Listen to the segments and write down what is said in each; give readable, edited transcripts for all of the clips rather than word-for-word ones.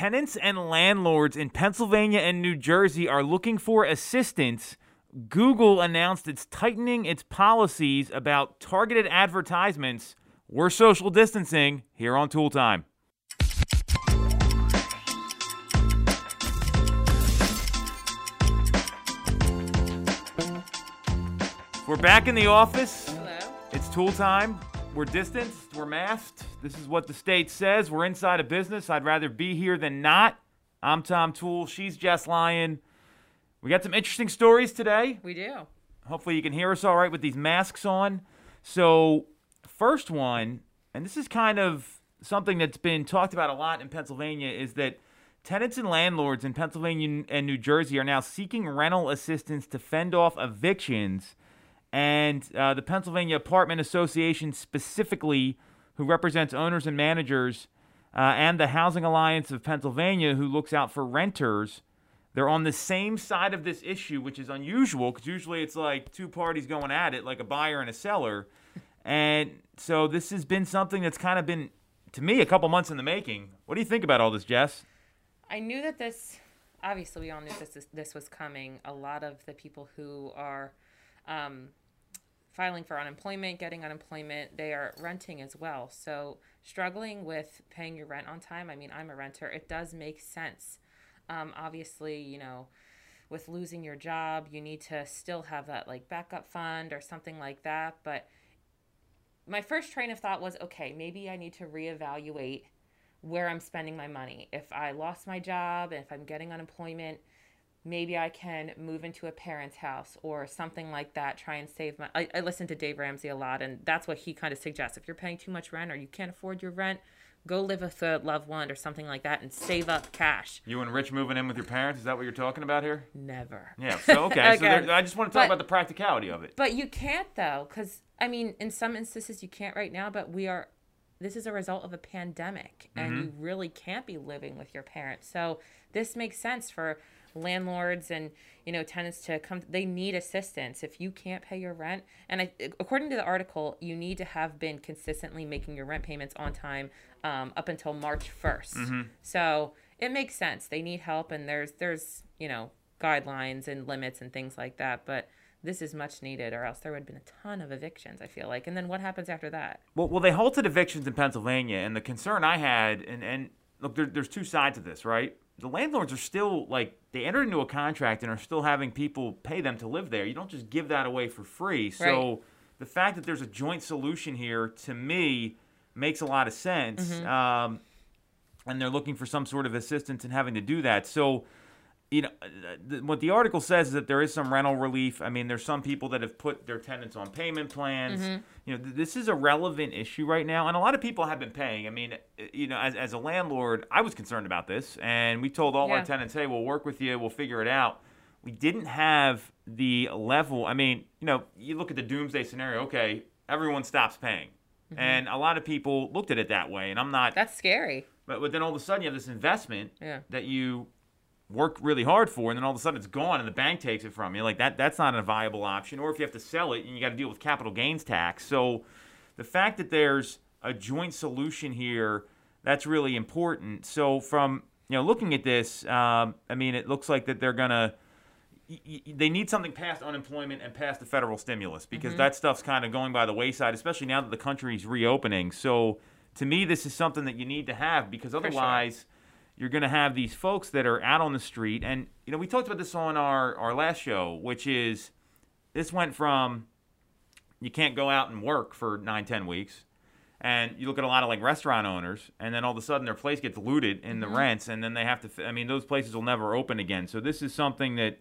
tenants and landlords in Pennsylvania and New Jersey are looking for assistance, Google announced it's tightening its policies about targeted advertisements. We're social distancing here on Tool Time. We're back in the office. Hello. It's Tool Time. We're distanced. We're masked. This is what the state says. We're inside a business. I'd rather be here than not. I'm Tom Toole. She's Jess Lyon. We got some interesting stories today. We do. Hopefully you can hear us all right with these masks on. So first one, and this is kind of something that's been talked about a lot in Pennsylvania, is that tenants and landlords in Pennsylvania and New Jersey are now seeking rental assistance to fend off evictions. And the Pennsylvania Apartment Association specifically, who represents owners and managers, and the Housing Alliance of Pennsylvania, who looks out for renters, they're on the same side of this issue, which is unusual because usually it's like two parties going at it, like a buyer and a seller. And so this has been something that's kind of been, to me, a couple months in the making. What do you think about all this, Jess? I knew that this, obviously we all knew this was coming. A lot of the people who are filing for unemployment, getting unemployment, they are renting as well. So struggling with paying your rent on time, I mean, I'm a renter. It does make sense. Obviously, you know, with losing your job, you need to still have that like backup fund or something like that. But my first train of thought was, okay, maybe I need to reevaluate where I'm spending my money. If I lost my job, if I'm getting unemployment, maybe I can move into a parent's house or something like that, try and save my... I listen to Dave Ramsey a lot, and that's what he kind of suggests. If you're paying too much rent or you can't afford your rent, go live with a loved one or something like that and save up cash. You and Rich moving in with your parents? Is that what you're talking about here? Never. Yeah, so okay. So I just want to talk about the practicality of it. But you can't, though, because, I mean, in some instances you can't right now, but we are... This is a result of a pandemic, and you really can't be living with your parents. So this makes sense for... landlords and, you know, tenants to come. They need assistance if you can't pay your rent. And according to the article, you need to have been consistently making your rent payments on time up until March 1st. So it makes sense. They need help, and there's you know, guidelines and limits and things like that. But this is much needed, or else there would have been a ton of evictions, I feel like. And then what happens after that? Well, they halted evictions in Pennsylvania, and the concern I had, and look, there's two sides of this, right? The landlords are still, like, they entered into a contract and are still having people pay them to live there. You don't just give that away for free. So the fact that there's a joint solution here, to me, makes a lot of sense. And they're looking for some sort of assistance in having to do that. So, you know, what the article says is that there is some rental relief. I mean, there's some people that have put their tenants on payment plans. You know, this is a relevant issue right now. And a lot of people have been paying. I mean, you know, as a landlord, I was concerned about this. And we told all our tenants, hey, we'll work with you. We'll figure it out. We didn't have the level. I mean, you know, you look at the doomsday scenario. Okay, everyone stops paying. And a lot of people looked at it that way. And I'm not. That's scary. But then all of a sudden you have this investment that you work really hard for, and then all of a sudden it's gone and the bank takes it from you. Like, that's not a viable option. Or if you have to sell it, and you got to deal with capital gains tax. So the fact that there's a joint solution here, that's really important. So from, you know, looking at this, I mean, it looks like that they're going to, they need something past unemployment and past the federal stimulus, because that stuff's kind of going by the wayside, especially now that the country's reopening. So to me, this is something that you need to have, because otherwise... you're going to have these folks that are out on the street. And, you know, we talked about this on our last show, which is this went from you can't go out and work for 9-10 weeks. And you look at a lot of, like, restaurant owners, and then all of a sudden their place gets looted in the rents, and then they have to – I mean, those places will never open again. So this is something that,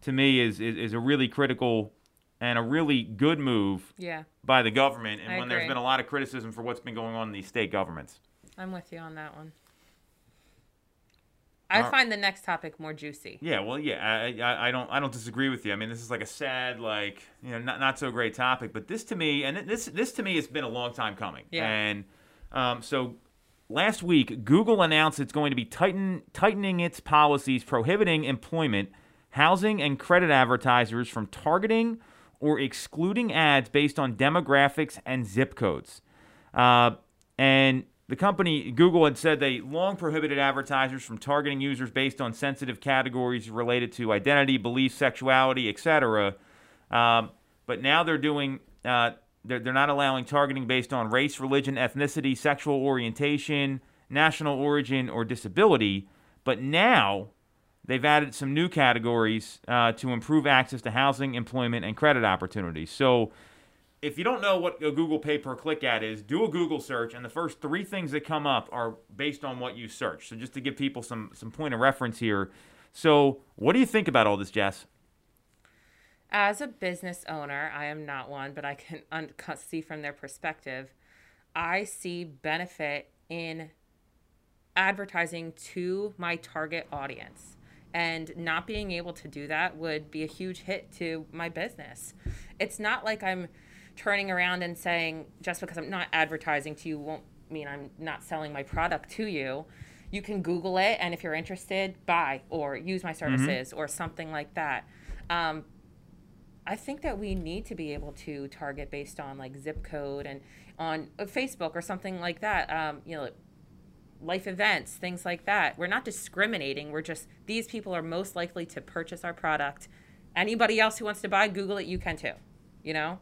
to me, is a really critical and a really good move by the government. And I agree. There's been a lot of criticism for what's been going on in these state governments. I'm with you on that one. I find the next topic more juicy. Yeah, well, yeah, I don't disagree with you. I mean, this is like a sad, like, you know, not so great topic, but this to me, and this to me has been a long time coming. Yeah. And so last week, Google announced it's going to be tightening its policies prohibiting employment, housing, and credit advertisers from targeting or excluding ads based on demographics and zip codes. And The company, Google, had said they long prohibited advertisers from targeting users based on sensitive categories related to identity, beliefs, sexuality, etc. But now they're doing, they're not allowing targeting based on race, religion, ethnicity, sexual orientation, national origin, or disability. But now they've added some new categories to improve access to housing, employment, and credit opportunities. So if you don't know what a Google pay-per-click ad is, do a Google search, and the first three things that come up are based on what you search. So just to give people some point of reference here. So what do you think about all this, Jess? As a business owner, I am not one, but I can see from their perspective, I see benefit in advertising to my target audience. And not being able to do that would be a huge hit to my business. It's not like I'm turning around and saying, just because I'm not advertising to you won't mean I'm not selling my product to you. You can Google it, and if you're interested, buy or use my services or something like that. I think that we need to be able to target based on like zip code and on Facebook or something like that, you know, life events, things like that. We're not discriminating. We're just, these people are most likely to purchase our product. Anybody else who wants to buy, Google it, you can too, you know?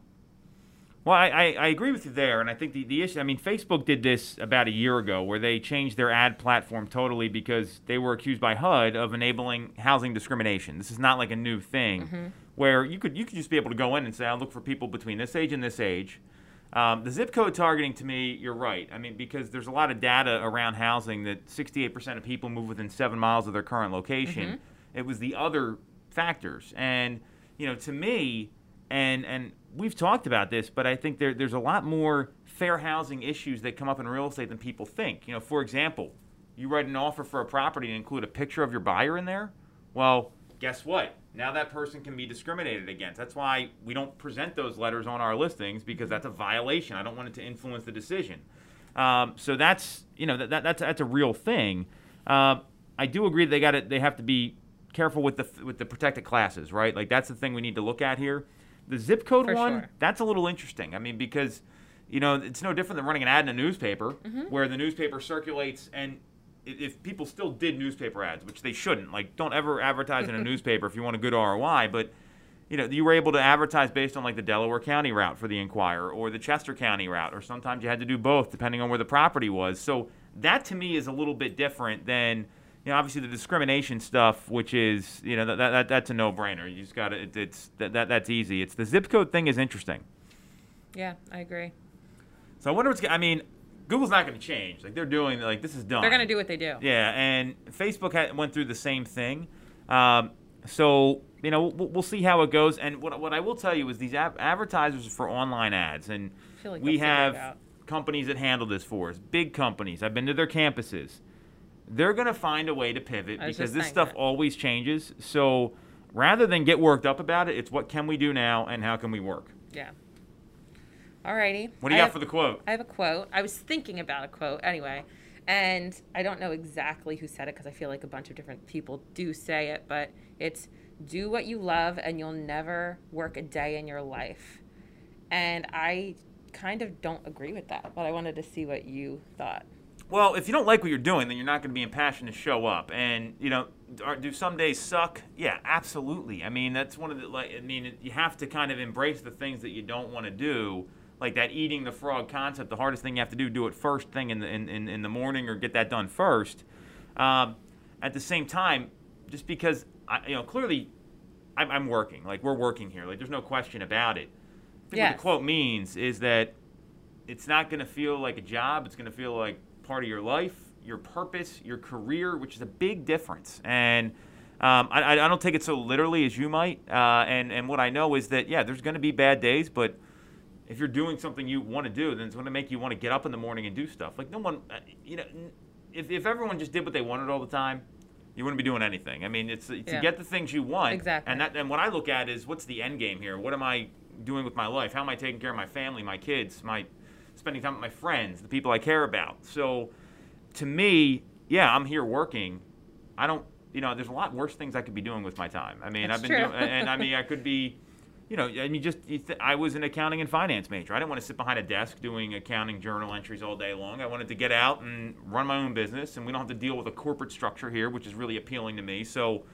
Well, I agree with you there. And I think the issue, I mean, Facebook did this about a year ago where they changed their ad platform totally because they were accused by HUD of enabling housing discrimination. This is not like a new thing where you could just be able to go in and say, I'll look for people between this age and this age. The zip code targeting, to me, you're right. I mean, because there's a lot of data around housing that 68% of people move within 7 miles of their current location. It was the other factors. And, you know, to me, and we've talked about this, but I think there's a lot more fair housing issues that come up in real estate than people think. You know, for example, you write an offer for a property and include a picture of your buyer in there. Well, guess what? Now that person can be discriminated against. That's why we don't present those letters on our listings, because that's a violation. I don't want it to influence the decision. So that's, you know, that's a real thing. I do agree that they have to be careful with the protected classes, right? Like, that's the thing we need to look at here. The zip code for one, sure. That's a little interesting. I mean, because, you know, it's no different than running an ad in a newspaper where the newspaper circulates, and if people still did newspaper ads, which they shouldn't, like, don't ever advertise in a newspaper if you want a good ROI, but, you know, you were able to advertise based on, like, the Delaware County route for the Inquirer or the Chester County route, or sometimes you had to do both depending on where the property was. So that, to me, is a little bit different than, you know, obviously the discrimination stuff, which is, you know, that's a no-brainer. You just got to, that's easy. It's the zip code thing is interesting. Yeah, I agree. So I wonder what's, I mean, Google's not going to change. Like, they're doing, like, this is done. They're going to do what they do. Yeah, and Facebook went through the same thing. So, you know, we'll see how it goes. And what I will tell you is these advertisers for online ads, and like we have companies that handle this for us, big companies. I've been to their campuses. They're going to find a way to pivot because this stuff always changes. So rather than get worked up about it, it's what can we do now and how can we work? Yeah. Alrighty. What do you got for the quote? I have a quote. I was thinking about a quote anyway, and I don't know exactly who said it because I feel like a bunch of different people do say it, but it's, do what you love and you'll never work a day in your life. And I kind of don't agree with that, but I wanted to see what you thought. Well, if you don't like what you're doing, then you're not going to be impassioned to show up. And, you know, do some days suck? Yeah, absolutely. I mean, that's one of the, like, I mean, you have to kind of embrace the things that you don't want to do. Like that eating the frog concept, the hardest thing you have to do it first thing in the morning, or get that done first. At the same time, just because, you know, clearly I'm working. Like, we're working here. Like, there's no question about it. I think what the quote means is that it's not going to feel like a job. It's going to feel like part of your life, your purpose, your career, which is a big difference. And I don't take it so literally as you might. And what I know is that, yeah, there's going to be bad days, but if you're doing something you want to do, then it's going to make you want to get up in the morning and do stuff. Like, no one, you know, if everyone just did what they wanted all the time, you wouldn't be doing anything. I mean, it's to get the things you want. Exactly. And what I look at is, what's the end game here? What am I doing with my life? How am I taking care of my family, my kids, spending time with my friends, the people I care about? So to me, yeah, I'm here working. I don't, you know, there's a lot worse things I could be doing with my time. I mean, I've been doing, and I mean, I could be you know, I mean, just I was an accounting and finance major. I didn't want to sit behind a desk doing accounting journal entries all day long. I wanted to get out and run my own business, and we don't have to deal with a corporate structure here, which is really appealing to me. So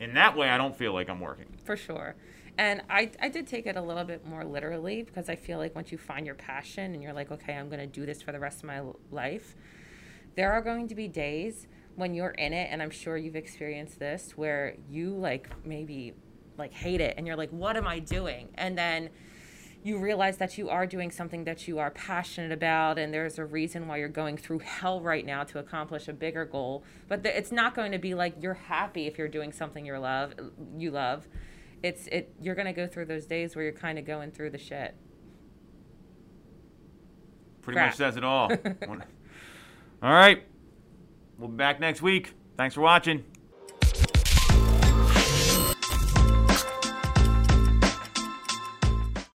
in that way, I don't feel like I'm working. For sure. And I did take it a little bit more literally, because I feel like once you find your passion and you're like, okay, I'm going to do this for the rest of my life, there are going to be days when you're in it, and I'm sure you've experienced this, where you like maybe like hate it and you're like, what am I doing? And then you realize that you are doing something that you are passionate about, and there's a reason why you're going through hell right now to accomplish a bigger goal. But it's not going to be like you're happy if you're doing something you love. You're going to go through those days where you're kind of going through the shit. Pretty much says it all. All right. We'll be back next week. Thanks for watching.